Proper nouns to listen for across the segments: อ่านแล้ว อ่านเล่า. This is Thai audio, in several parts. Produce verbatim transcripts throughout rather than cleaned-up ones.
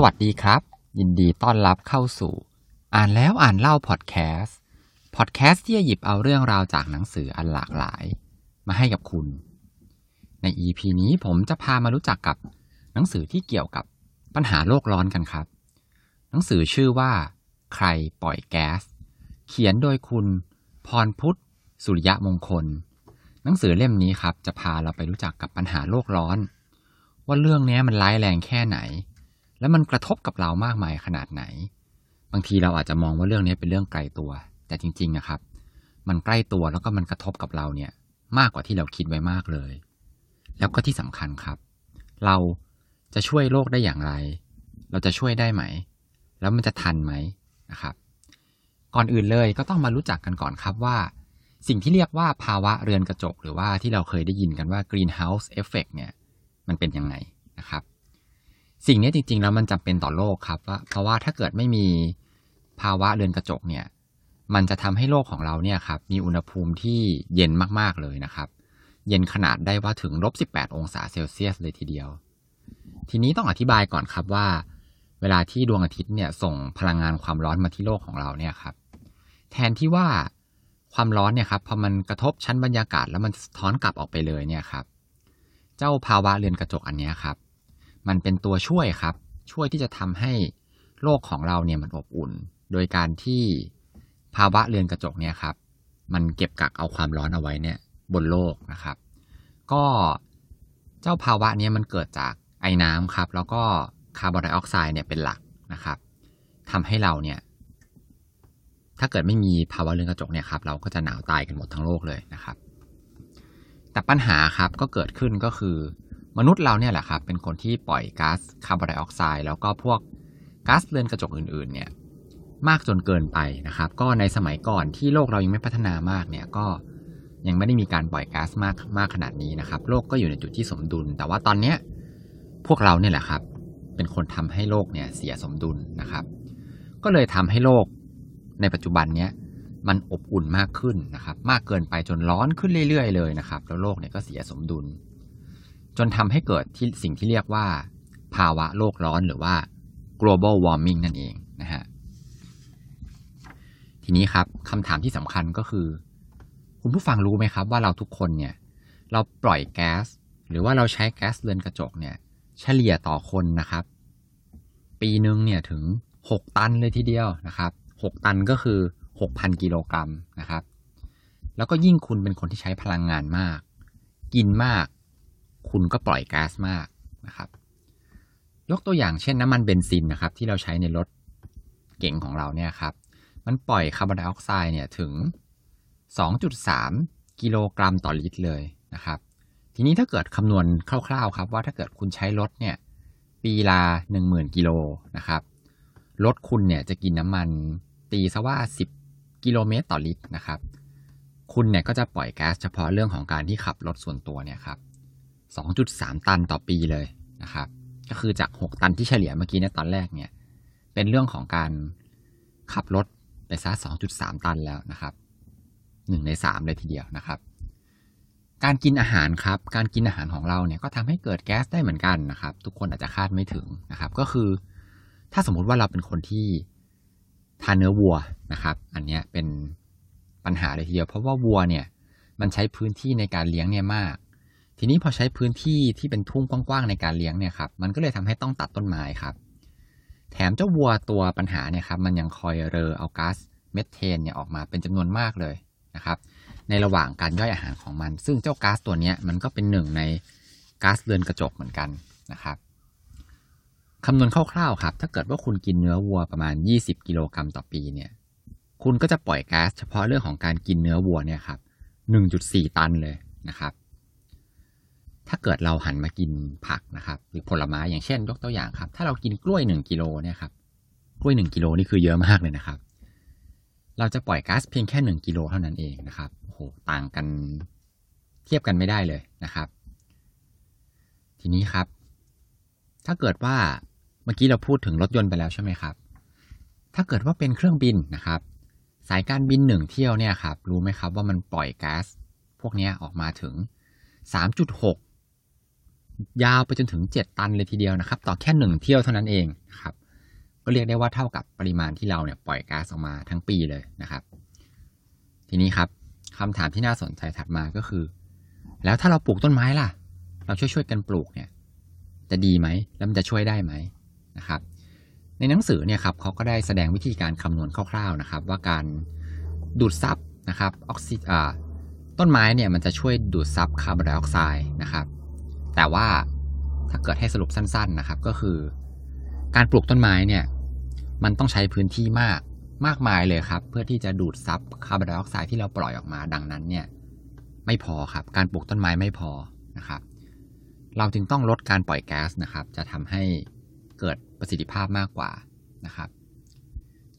สวัสดีครับยินดีต้อนรับเข้าสู่อ่านแล้วอ่านเล่าพอดแคสต์พอดแคสต์ที่จะหยิบเอาเรื่องราวจากหนังสืออันหลากหลายมาให้กับคุณใน อี พี นี้ผมจะพามารู้จักกับหนังสือที่เกี่ยวกับปัญหาโลกร้อนกันครับหนังสือชื่อว่าใครปล่อยแก๊สเขียนโดยคุณพรพุทธสุริยะมงคลหนังสือเล่มนี้ครับจะพาเราไปรู้จักกับปัญหาโลกร้อนว่าเรื่องนี้มันร้ายแรงแค่ไหนและมันกระทบกับเรามากมายขนาดไหนบางทีเราอาจจะมองว่าเรื่องนี้เป็นเรื่องไกลตัวแต่จริงๆนะครับมันใกล้ตัวแล้วก็มันกระทบกับเราเนี่ยมากกว่าที่เราคิดไว้มากเลยแล้วก็ที่สำคัญครับเราจะช่วยโลกได้อย่างไรเราจะช่วยได้ไหมแล้วมันจะทันไหมนะครับก่อนอื่นเลยก็ต้องมารู้จักกันก่อนครับว่าสิ่งที่เรียกว่าภาวะเรือนกระจกหรือว่าที่เราเคยได้ยินกันว่า Greenhouse Effect เนี่ยมันเป็นยังไงนะครับสิ่งนี้จริงๆแล้วมันจำเป็นต่อโลกครับว่าเพราะว่าถ้าเกิดไม่มีภาวะเรือนกระจกเนี่ยมันจะทำให้โลกของเราเนี่ยครับมีอุณหภูมิที่เย็นมากๆเลยนะครับเย็นขนาดได้ว่าถึง ลบสิบแปด องศาเซลเซียสเลยทีเดียวทีนี้ต้องอธิบายก่อนครับว่าเวลาที่ดวงอาทิตย์เนี่ยส่งพลังงานความร้อนมาที่โลกของเราเนี่ยครับแทนที่ว่าความร้อนเนี่ยครับพอมันกระทบชั้นบรรยากาศแล้วมันสะท้อนกลับออกไปเลยเนี่ยครับเจ้าภาวะเรือนกระจกอันนี้ครับมันเป็นตัวช่วยครับช่วยที่จะทำให้โลกของเราเนี่ยมันอบอุ่นโดยการที่ภาวะเรือนกระจกเนี่ยครับมันเก็บกักเอาความร้อนเอาไว้เนี่ยบนโลกนะครับก็เจ้าภาวะนี้มันเกิดจากไอน้ำครับแล้วก็คาร์บอนไดออกไซด์เนี่ยเป็นหลักนะครับทำให้เราเนี่ยถ้าเกิดไม่มีภาวะเรือนกระจกเนี่ยครับเราก็จะหนาวตายกันหมดทั้งโลกเลยนะครับแต่ปัญหาครับก็เกิดขึ้นก็คือมนุษย์เราเนี่ยแหละครับเป็นคนที่ปล่อยก๊าซคาร์บอนไดออกไซด์แล้วก็พวกก๊าซเรือนกระจกอื่นๆเนี่ยมากจนเกินไปนะครับก็ในสมัยก่อนที่โลกเรายังไม่พัฒนามากเนี่ยก็ยังไม่ได้มีการปล่อยก๊าซมากมากขนาดนี้นะครับโลกก็อยู่ในจุดที่สมดุลแต่ว่าตอนเนี้ยพวกเราเนี่ยแหละครับเป็นคนทำให้โลกเนี่ยเสียสมดุลนะครับก็เลยทำให้โลกในปัจจุบันเนี้ยมันอบอุ่นมากขึ้นนะครับมากเกินไปจนร้อนขึ้นเรื่อยๆเลยนะครับแล้วโลกเนี่ยก็เสียสมดุลจนทำให้เกิดที่สิ่งที่เรียกว่าภาวะโลกร้อนหรือว่า global warming นั่นเองนะฮะทีนี้ครับคำถามที่สำคัญก็คือคุณผู้ฟังรู้ไหมครับว่าเราทุกคนเนี่ยเราปล่อยแก๊สหรือว่าเราใช้แก๊สเรือนกระจกเนี่ยเฉลี่ยต่อคนนะครับปีนึงเนี่ยถึงหกตันเลยทีเดียวนะครับหกตันก็คือ หกพัน กิโลกรัมนะครับแล้วก็ยิ่งคุณเป็นคนที่ใช้พลังงานมากกินมากคุณก็ปล่อยก๊าซมากนะครับยกตัวอย่างเช่นน้ำมันเบนซินนะครับที่เราใช้ในรถเก๋งของเราเนี่ยครับมันปล่อยคาร์บอนไดออกไซด์เนี่ยถึง สองจุดสาม กิโลกรัมต่อลิตรเลยนะครับทีนี้ถ้าเกิดคำนวณคร่าวๆครับว่าถ้าเกิดคุณใช้รถเนี่ยปีละ หนึ่งหมื่น กิโลนะครับรถคุณเนี่ยจะกินน้ำมันตีซะว่าสิบกิโลเมตรต่อลิตรนะครับคุณเนี่ยก็จะปล่อยแก๊สเฉพาะเรื่องของการที่ขับรถส่วนตัวเนี่ยครับ สองจุดสาม ตันต่อปีเลยนะครับก็คือจากหกตันที่เฉลี่ยเมื่อกี้ในตอนแรกเนี่ยเป็นเรื่องของการขับรถไปซะ สองจุดสาม ตันแล้วนะครับหนึ่งในสามเลยทีเดียวนะครับการกินอาหารครับการกินอาหารของเราเนี่ยก็ทำให้เกิดแก๊สได้เหมือนกันนะครับทุกคนอาจจะคาดไม่ถึงนะครับก็คือถ้าสมมุติว่าเราเป็นคนที่ทานเนื้อวัวนะครับอันนี้เป็นปัญหาเลยทีเดียวเพราะว่าวัวเนี่ยมันใช้พื้นที่ในการเลี้ยงเนี่ยมากทีนี้พอใช้พื้นที่ที่เป็นทุ่งกว้างๆในการเลี้ยงเนี่ยครับมันก็เลยทำให้ต้องตัดต้นไม้ครับแถมเจ้าวัวตัวปัญหาเนี่ยครับมันยังคอยเรอเอาก๊าซเมทานเนี่ยออกมาเป็นจำนวนมากเลยนะครับในระหว่างการย่อยอาหารของมันซึ่งเจ้าก๊าซตัวนี้มันก็เป็นหนึ่งในก๊าซเรือนกระจกเหมือนกันนะครับคำนวณคร่าวๆครับถ้าเกิดว่าคุณกินเนื้อวัวประมาณยี่สิบกิโลกรัมต่อปีเนี่ยคุณก็จะปล่อยแก๊สเฉพาะเรื่องของการกินเนื้อวัวเนี่ยครับ หนึ่งจุดสี่ ตันเลยนะครับถ้าเกิดเราหันมากินผักนะครับหรือผลไม้อย่างเช่นยกตัวอย่างครับถ้าเรากินกล้วยหนึ่งกิโลเนี่ยครับกล้วยหนึ่งกิโลนี่คือเยอะมากเลยนะครับเราจะปล่อยก๊าซเพียงแค่หนึ่งกิโลเท่านั้นเองนะครับโอ้โหต่างกันเทียบกันไม่ได้เลยนะครับทีนี้ครับถ้าเกิดว่าเมื่อกี้เราพูดถึงรถยนต์ไปแล้วใช่ไหมครับถ้าเกิดว่าเป็นเครื่องบินนะครับสายการบินหนึ่งเที่ยวเนี่ยครับรู้ไหมครับว่ามันปล่อยก๊าซพวกนี้ออกมาถึง สามจุดหก ยาวไปจนถึงเจ็ดตันเลยทีเดียวนะครับต่อแค่หนึ่งเที่ยวเท่านั้นเองครับก็เรียกได้ว่าเท่ากับปริมาณที่เราเนี่ยปล่อยก๊าซออกมาทั้งปีเลยนะครับทีนี้ครับคำถามที่น่าสนใจถัดมาก็คือแล้วถ้าเราปลูกต้นไม้ล่ะเราช่วยๆกันปลูกเนี่ยจะดีไหมแล้วมันจะช่วยได้ไหมนะครับในหนังสือเนี่ยครับเขาก็ได้แสดงวิธีการคำนวณคร่าวๆนะครับว่าการดูดซับนะครับออกซิอ่าต้นไม้เนี่ยมันจะช่วยดูดซับคาร์บอนไดออกไซด์นะครับแต่ว่าถ้าเกิดให้สรุปสั้นๆนะครับก็คือการปลูกต้นไม้เนี่ยมันต้องใช้พื้นที่มากมากมายเลยครับเพื่อที่จะดูดซับคาร์บอนไดออกไซด์ที่เราปล่อยออกมาดังนั้นเนี่ยไม่พอครับการปลูกต้นไม้ไม่พอนะครับเราจึงต้องลดการปล่อยแก๊สนะครับจะทำให้เกิดประสิทธิภาพมากกว่านะครับ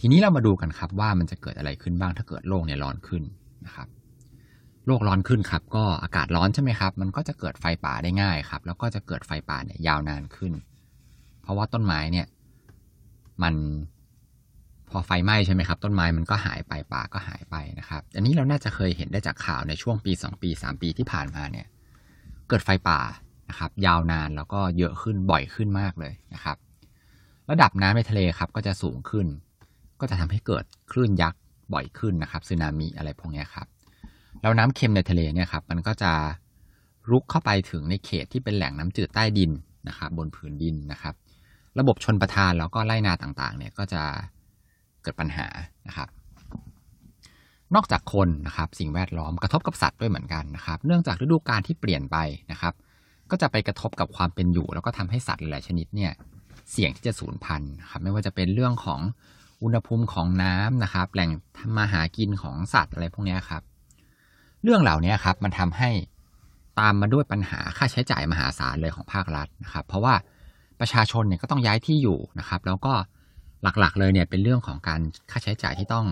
ทีนี้เรามาดูกันครับว่ามันจะเกิดอะไรขึ้นบ้างถ้าเกิดโลกเนี่ยร้อนขึ้นนะครับโลกร้อนขึ้นครับก็อากาศร้อนใช่ไหมครับมันก็จะเกิดไฟป่าได้ง่ายครับแล้วก็จะเกิดไฟป่าเนี่ยยาวนานขึ้นเพราะว่าต้นไม้เนี่ยมันพอไฟไหม้ใช่ไหมครับต้นไม้มันก็หายไปป่าก็หายไปนะครับอันนี้เราน่าจะเคยเห็นได้จากข่าวในช่วงปีสองปีสามปีที่ผ่านมาเนี่ยเกิดไฟป่านะครับยาวนานแล้วก็เยอะขึ้นบ่อยขึ้นมากเลยนะครับระดับน้ำในทะเลครับก็จะสูงขึ้นก็จะทำให้เกิดคลื่นยักษ์บ่อยขึ้นนะครับสึนามิอะไรพวกนี้ครับแล้วน้ำเค็มในทะเลเนี่ยครับมันก็จะรุกเข้าไปถึงในเขตที่เป็นแหล่งน้ำจืดใต้ดินนะครับบนผืนดินนะครับระบบชลประทานแล้วก็ไร่นาต่างๆเนี่ยก็จะเกิดปัญหานะครับนอกจากคนนะครับสิ่งแวดล้อมกระทบกับสัตว์ด้วยเหมือนกันนะครับเนื่องจากฤดูกาลที่เปลี่ยนไปนะครับก็จะไปกระทบกับความเป็นอยู่แล้วก็ทำให้สัตว์หลายชนิดเนี่ยเสี่ยงที่จะสูญพันธุ์ครับไม่ว่าจะเป็นเรื่องของอุณหภูมิของน้ำนะครับแหล่งทำมาหากินของสัตว์อะไรพวกนี้ครับเรื่องเหล่านี้ครับมันทำให้ตามมาด้วยปัญหาค่าใช้จ่ายมหาศาลเลยของภาครัฐนะครับเพราะว่าประชาชนเนี่ยก็ต้องย้ายที่อยู่นะครับแล้วก็หลักๆเลยเนี่ยเป็นเรื่องของการค่าใช้จ่ายที่ต้อง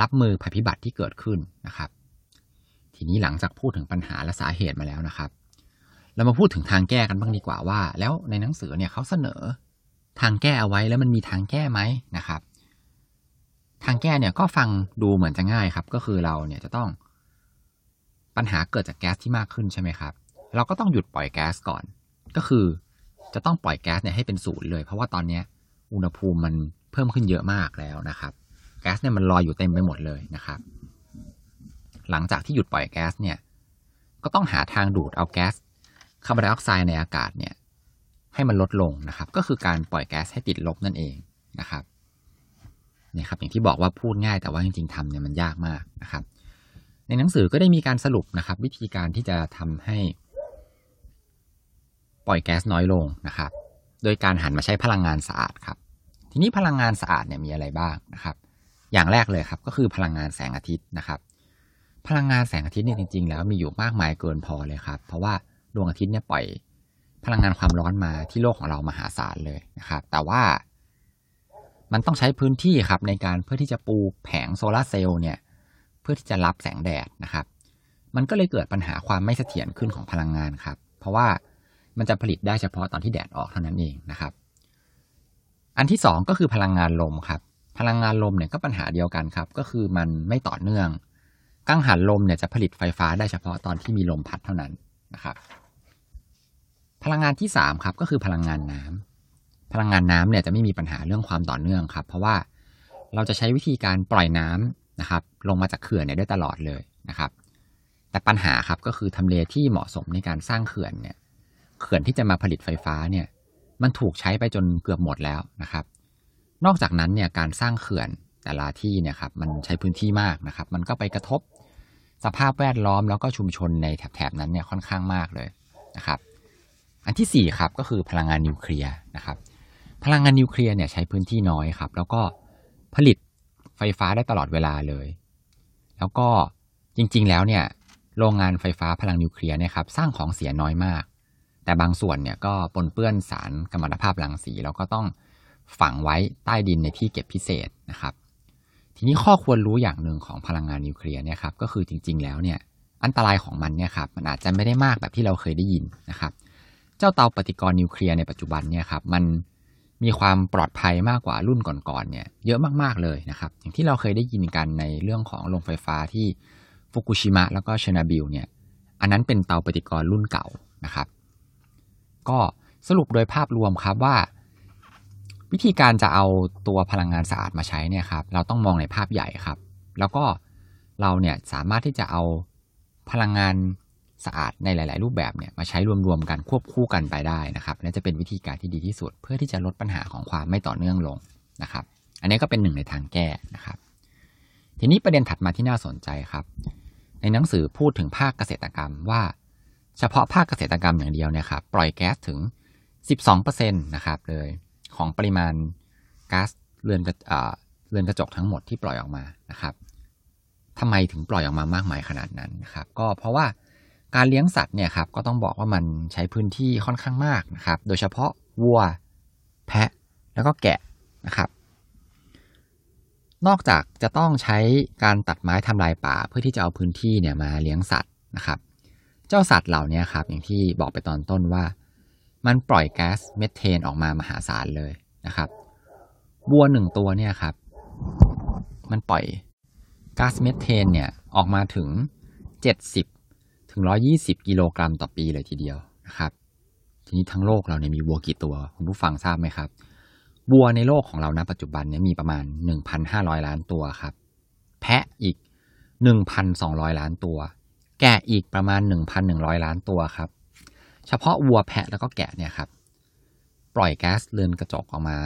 รับมือภัยพิบัติที่เกิดขึ้นนะครับทีนี้หลังจากพูดถึงปัญหาและสาเหตุมาแล้วนะครับเรามาพูดถึงทางแก้กันบ้างดีกว่าว่าแล้วในหนังสือเนี่ยเขาเสนอทางแก้เอาไว้แล้วมันมีทางแก้ไหมนะครับทางแก้เนี่ยก็ฟังดูเหมือนจะง่ายครับก็คือเราเนี่ยจะต้องปัญหาเกิดจากแก๊สที่มากขึ้นใช่ไหมครับเราก็ต้องหยุดปล่อยแก๊สก่อนก็คือจะต้องปล่อยแก๊สเนี่ยให้เป็นศูนย์เลยเพราะว่าตอนนี้อุณหภูมิมันเพิ่มขึ้นเยอะมากแล้วนะครับแก๊สเนี่ยมันลอยอยู่เต็มไปหมดเลยนะครับหลังจากที่หยุดปล่อยแก๊สเนี่ยก็ต้องหาทางดูดเอาแก๊สคาร์บอนไดออกไซด์ในอากาศเนี่ยให้มันลดลงนะครับก็คือการปล่อยแก๊สให้ติดลบนั่นเองนะครับนี่ครับอย่างที่บอกว่าพูดง่ายแต่ว่าจริงๆทำเนี่ยมันยากมากนะครับในหนังสือก็ได้มีการสรุปนะครับวิธีการที่จะทำให้ปล่อยแก๊สน้อยลงนะครับโดยการหันมาใช้พลังงานสะอาดครับทีนี้พลังงานสะอาดเนี่ยมีอะไรบ้างนะครับอย่างแรกเลยครับก็คือพลังงานแสงอาทิตย์นะครับพลังงานแสงอาทิตย์เนี่ยจริงๆแล้วมีอยู่มากมายเกินพอเลยครับเพราะว่าดวงอาทิตย์เนี่ยปล่อยพลังงานความร้อนมาที่โลกของเรามหาศาลเลยนะครับแต่ว่ามันต้องใช้พื้นที่ครับในการเพื่อที่จะปูแผงโซลาร์เซลล์เนี่ยเพื่อที่จะรับแสงแดดนะครับมันก็เลยเกิดปัญหาความไม่เสถียรขึ้นของพลังงานครับเพราะว่ามันจะผลิตได้เฉพาะตอนที่แดดออกเท่านั้นเองนะครับอันที่สองก็คือพลังงานลมครับพลังงานลมเนี่ยก็ปัญหาเดียวกันครับก็คือมันไม่ต่อเนื่องกังหันลมเนี่ยจะผลิตไฟฟ้าได้เฉพาะตอนที่มีลมพัดเท่านั้นนะครับพลังงานที่สามครับก็คือพลังงานน้ำพลังงานน้ำเนี่ยจะไม่มีปัญหาเรื่องความต่อเนื่องครับเพราะว่าเราจะใช้วิธีการปล่อยน้ำนะครับลงมาจากเขื่อนเนี่ยได้ตลอดเลยนะครับแต่ปัญหาครับก็คือทำเลที่เหมาะสมในการสร้างเขื่อนเนี่ยเขื่อนที่จะมาผลิตไฟฟ้าเนี่ยมันถูกใช้ไปจนเกือบหมดแล้วนะครับนอกจากนั้นเนี่ยการสร้างเขื่อนแต่ละที่เนี่ยครับมันใช้พื้นที่มากนะครับมันก็ไปกระทบสภาพแวดล้อมแล้วก็ชุมชนในแถบๆนั้นเนี่ยค่อนข้างมากเลยนะครับอันที่สี่ครับก็คือพลังงานนิวเคลียร์นะครับพลังงานนิวเคลียร์เนี่ยใช้พื้นที่น้อยครับแล้วก็ผลิตไฟฟ้าได้ตลอดเวลาเลยแล้วก็จริงๆแล้วเนี่ยโรงงานไฟฟ้าพลังนิวเคลียร์เนี่ยครับสร้างของเสียน้อยมากแต่บางส่วนเนี่ยก็ปนเปื้อนสารกัมมันตภาพรังสีแล้วก็ต้องฝังไว้ใต้ดินในที่เก็บพิเศษนะครับทีนี้ข้อควรรู้อย่างหนึ่งของพลังงานนิวเคลียร์เนี่ยครับก็คือจริงๆแล้วเนี่ยอันตรายของมันเนี่ยครับมันอาจจะไม่ได้มากแบบที่เราเคยได้ยินนะครับเจ้าเตาปฏิกรณ์นิวเคลียร์ในปัจจุบันเนี่ยครับมันมีความปลอดภัยมากกว่ารุ่นก่อนๆเนี่ยเยอะมากๆเลยนะครับอย่างที่เราเคยได้ยินกันในเรื่องของโรงไฟฟ้าที่ฟุกุชิมะแล้วก็เชอร์โนบิลเนี่ยอันนั้นเป็นเตาปฏิกรณ์รุ่นเก่านะครับ ก็สรุปโดยภาพรวมครับว่าวิธีการจะเอาตัวพลังงานสะอาดมาใช้เนี่ยครับเราต้องมองในภาพใหญ่ครับแล้วก็เราเนี่ยสามารถที่จะเอาพลังงานสะอาดในหลายๆรูปแบบเนี่ยมาใช้รวมๆกันควบคู่กันไปได้นะครับและจะเป็นวิธีการที่ดีที่สุดเพื่อที่จะลดปัญหาของความไม่ต่อเนื่องลงนะครับอันนี้ก็เป็นหนึ่งในทางแก้นะครับทีนี้ประเด็นถัดมาที่น่าสนใจครับในหนังสือพูดถึงภาคเกษตรกรรมว่าเฉพาะภาคเกษตรกรรมอย่างเดียวเนี่ยครับปล่อยแก๊สถึง สิบสองเปอร์เซ็นต์ นะครับเลยของปริมาณก๊าซเรือนเรือนกระจกทั้งหมดที่ปล่อยออกมานะครับทำไมถึงปล่อยออกมามากมายขนาดนั้นนะครับก็เพราะว่าการเลี้ยงสัตว์เนี่ยครับก็ต้องบอกว่ามันใช้พื้นที่ค่อนข้างมากนะครับโดยเฉพาะวัวแพะแล้วก็แกะนะครับนอกจากจะต้องใช้การตัดไม้ทำลายป่าเพื่อที่จะเอาพื้นที่เนี่ยมาเลี้ยงสัตว์นะครับเจ้าสัตว์เหล่านี้ครับอย่างที่บอกไปตอนต้นว่ามันปล่อยแก๊สเมทานออกมามหาศาลเลยนะครับวัวหนึ่งตัวเนี่ยครับมันปล่อยก๊าซเมทานเนี่ยออกมาถึงเจ็ดสิบถึงหนึ่งร้อยยี่สิบกิโลกรัมต่อปีเลยทีเดียวนะครับทีนี้ทั้งโลกเราเนี่ยมีวัวกี่ตัวคุณผู้ฟังทราบไหมครับวัวในโลกของเราณปัจจุบันเนี่ยมีประมาณ หนึ่งพันห้าร้อย ล้านตัวครับแพะอีก หนึ่งพันสองร้อย ล้านตัวแกะอีกประมาณ หนึ่งพันหนึ่งร้อย ล้านตัวครับเฉพาะวัวแพะแล้วก็แกะเนี่ยครับปล่อยแก๊สเรือนกระจกออกมา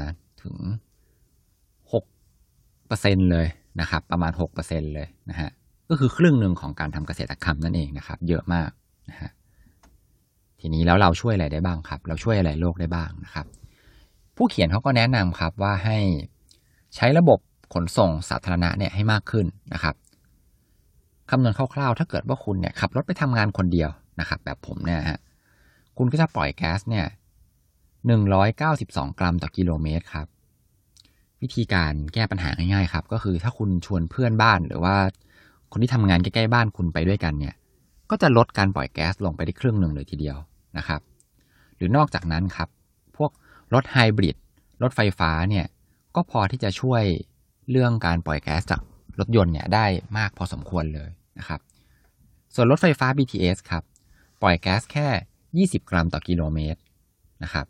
ถึง หกเปอร์เซ็นต์ เลยนะครับประมาณ หกเปอร์เซ็นต์ เลยนะฮะก็คือครึ่งหนึ่งของการทำเกษตรกรรมนั่นเองนะครับเยอะมากนะฮะทีนี้แล้วเราช่วยอะไรได้บ้างครับเราช่วยอะไรโลกได้บ้างนะครับผู้เขียนเขาก็แนะนำครับว่าให้ใช้ระบบขนส่งสาธารณะเนี่ยให้มากขึ้นนะครับคำนวณคร่าวๆถ้าเกิดว่าคุณเนี่ยขับรถไปทำงานคนเดียวนะครับแบบผมเนี่ยฮะคุณก็จะปล่อยแก๊สเนี่ยหนึ่งร้อยเก้าสิบสองกรัมต่อกิโลเมตรครับวิธีการแก้ปัญหาง่ายๆครับก็คือถ้าคุณชวนเพื่อนบ้านหรือว่าคนที่ทำงานใกล้ๆบ้านคุณไปด้วยกันเนี่ยก็จะลดการปล่อยแก๊สลงไปได้ครึ่งนึงเลยทีเดียวนะครับหรือนอกจากนั้นครับพวกรถไฮบริดรถไฟฟ้าเนี่ยก็พอที่จะช่วยเรื่องการปล่อยแก๊สจากรถยนต์เนี่ยได้มากพอสมควรเลยนะครับส่วนรถไฟฟ้า บี ที เอส ครับปล่อยแก๊สแค่ยี่สิบกรัมต่อกิโลเมตรนะครับ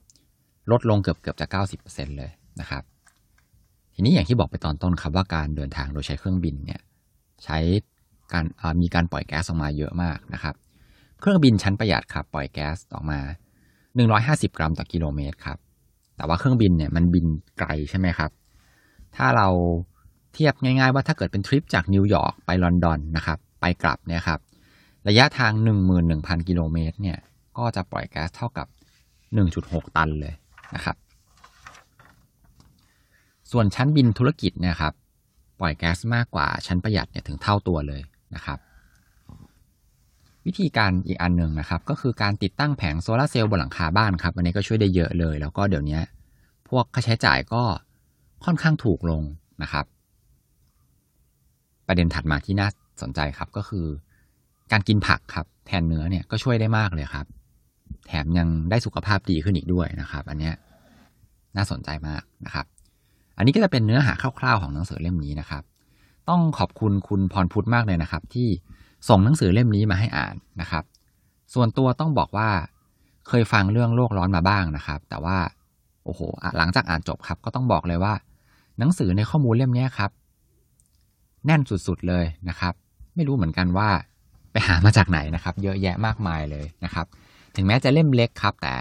ลดลงเกือบๆจะ เก้าสิบเปอร์เซ็นต์ เลยนะครับทีนี้อย่างที่บอกไปตอนต้นครับว่าการเดินทางโดยใช้เครื่องบินเนี่ยใช้การมีการปล่อยแก๊สออกมาเยอะมากนะครับเครื่องบินชั้นประหยัดครับปล่อยแก๊สออกมาหนึ่งร้อยห้าสิบกรัมต่อกิโลเมตรครับแต่ว่าเครื่องบินเนี่ยมันบินไกลใช่ไหมครับถ้าเราเทียบง่ายๆว่าถ้าเกิดเป็นทริปจากนิวยอร์กไปลอนดอนนะครับไปกลับเนี่ยครับระยะทาง หนึ่งหมื่นหนึ่งพัน กิโลเมตรเนี่ยก็จะปล่อยแก๊สเท่ากับ หนึ่งจุดหก ตันเลยนะครับส่วนชั้นบินธุรกิจเนี่ยครับปล่อยแก๊สมากกว่าชั้นประหยัดเนี่ยถึงเท่าตัวเลยนะครับวิธีการอีกอันนึงนะครับก็คือการติดตั้งแผงโซลาร์เซลล์บนหลังคาบ้านครับอันนี้ก็ช่วยได้เยอะเลยแล้วก็เดี๋ยวนี้พวกค่าใช้จ่ายก็ค่อนข้างถูกลงนะครับประเด็นถัดมาที่น่าสนใจครับก็คือการกินผักครับแทนเนื้อเนี่ยก็ช่วยได้มากเลยครับแถมยังได้สุขภาพดีขึ้นอีกด้วยนะครับอันนี้น่าสนใจมากนะครับอันนี้ก็จะเป็นเนื้อหาคร่าวๆของหนังสือเล่มนี้นะครับต้องขอบคุณคุณพรพุทธมากเลยนะครับที่ส่งหนังสือเล่มนี้มาให้อ่านนะครับส่วนตัวต้องบอกว่าเคยฟังเรื่องโลกร้อนมาบ้างนะครับแต่ว่าโอ้โหหลังจากอ่านจบครับก็ต้องบอกเลยว่าหนังสือในข้อมูลเล่มนี้ครับแน่นสุดๆเลยนะครับไม่รู้เหมือนกันว่าไปหามาจากไหนนะครับเยอะแยะมากมายเลยนะครับถึงแม้จะเล่มเล็กครับแต่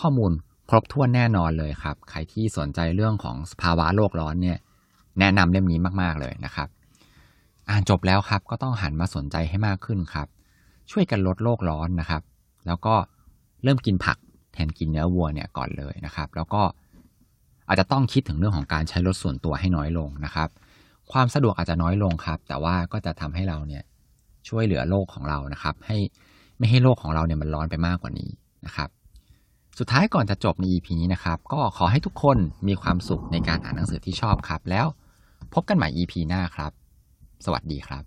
ข้อมูลครบถ้วนแน่นอนเลยครับใครที่สนใจเรื่องของสภาวะโลกร้อนเนี่ยแนะนำเล่มนี้มากๆเลยนะครับอ่านจบแล้วครับก็ต้องหันมาสนใจให้มากขึ้นครับช่วยกันลดโลกร้อนนะครับแล้วก็เริ่มกินผักแทนกินเนื้อวัวเนี่ยก่อนเลยนะครับแล้วก็อาจจะต้องคิดถึงเรื่องของการใช้รถส่วนตัวให้น้อยลงนะครับความสะดวกอาจจะน้อยลงครับแต่ว่าก็จะทำให้เราเนี่ยช่วยเหลือโลกของเรานะครับให้ไม่ให้โลกของเราเนี่ยมันร้อนไปมากกว่านี้นะครับสุดท้ายก่อนจะจบใน อี พี นี้นะครับก็ขอให้ทุกคนมีความสุขในการอ่านหนังสือที่ชอบครับแล้วพบกันใหม่ อี พี หน้าครับสวัสดีครับ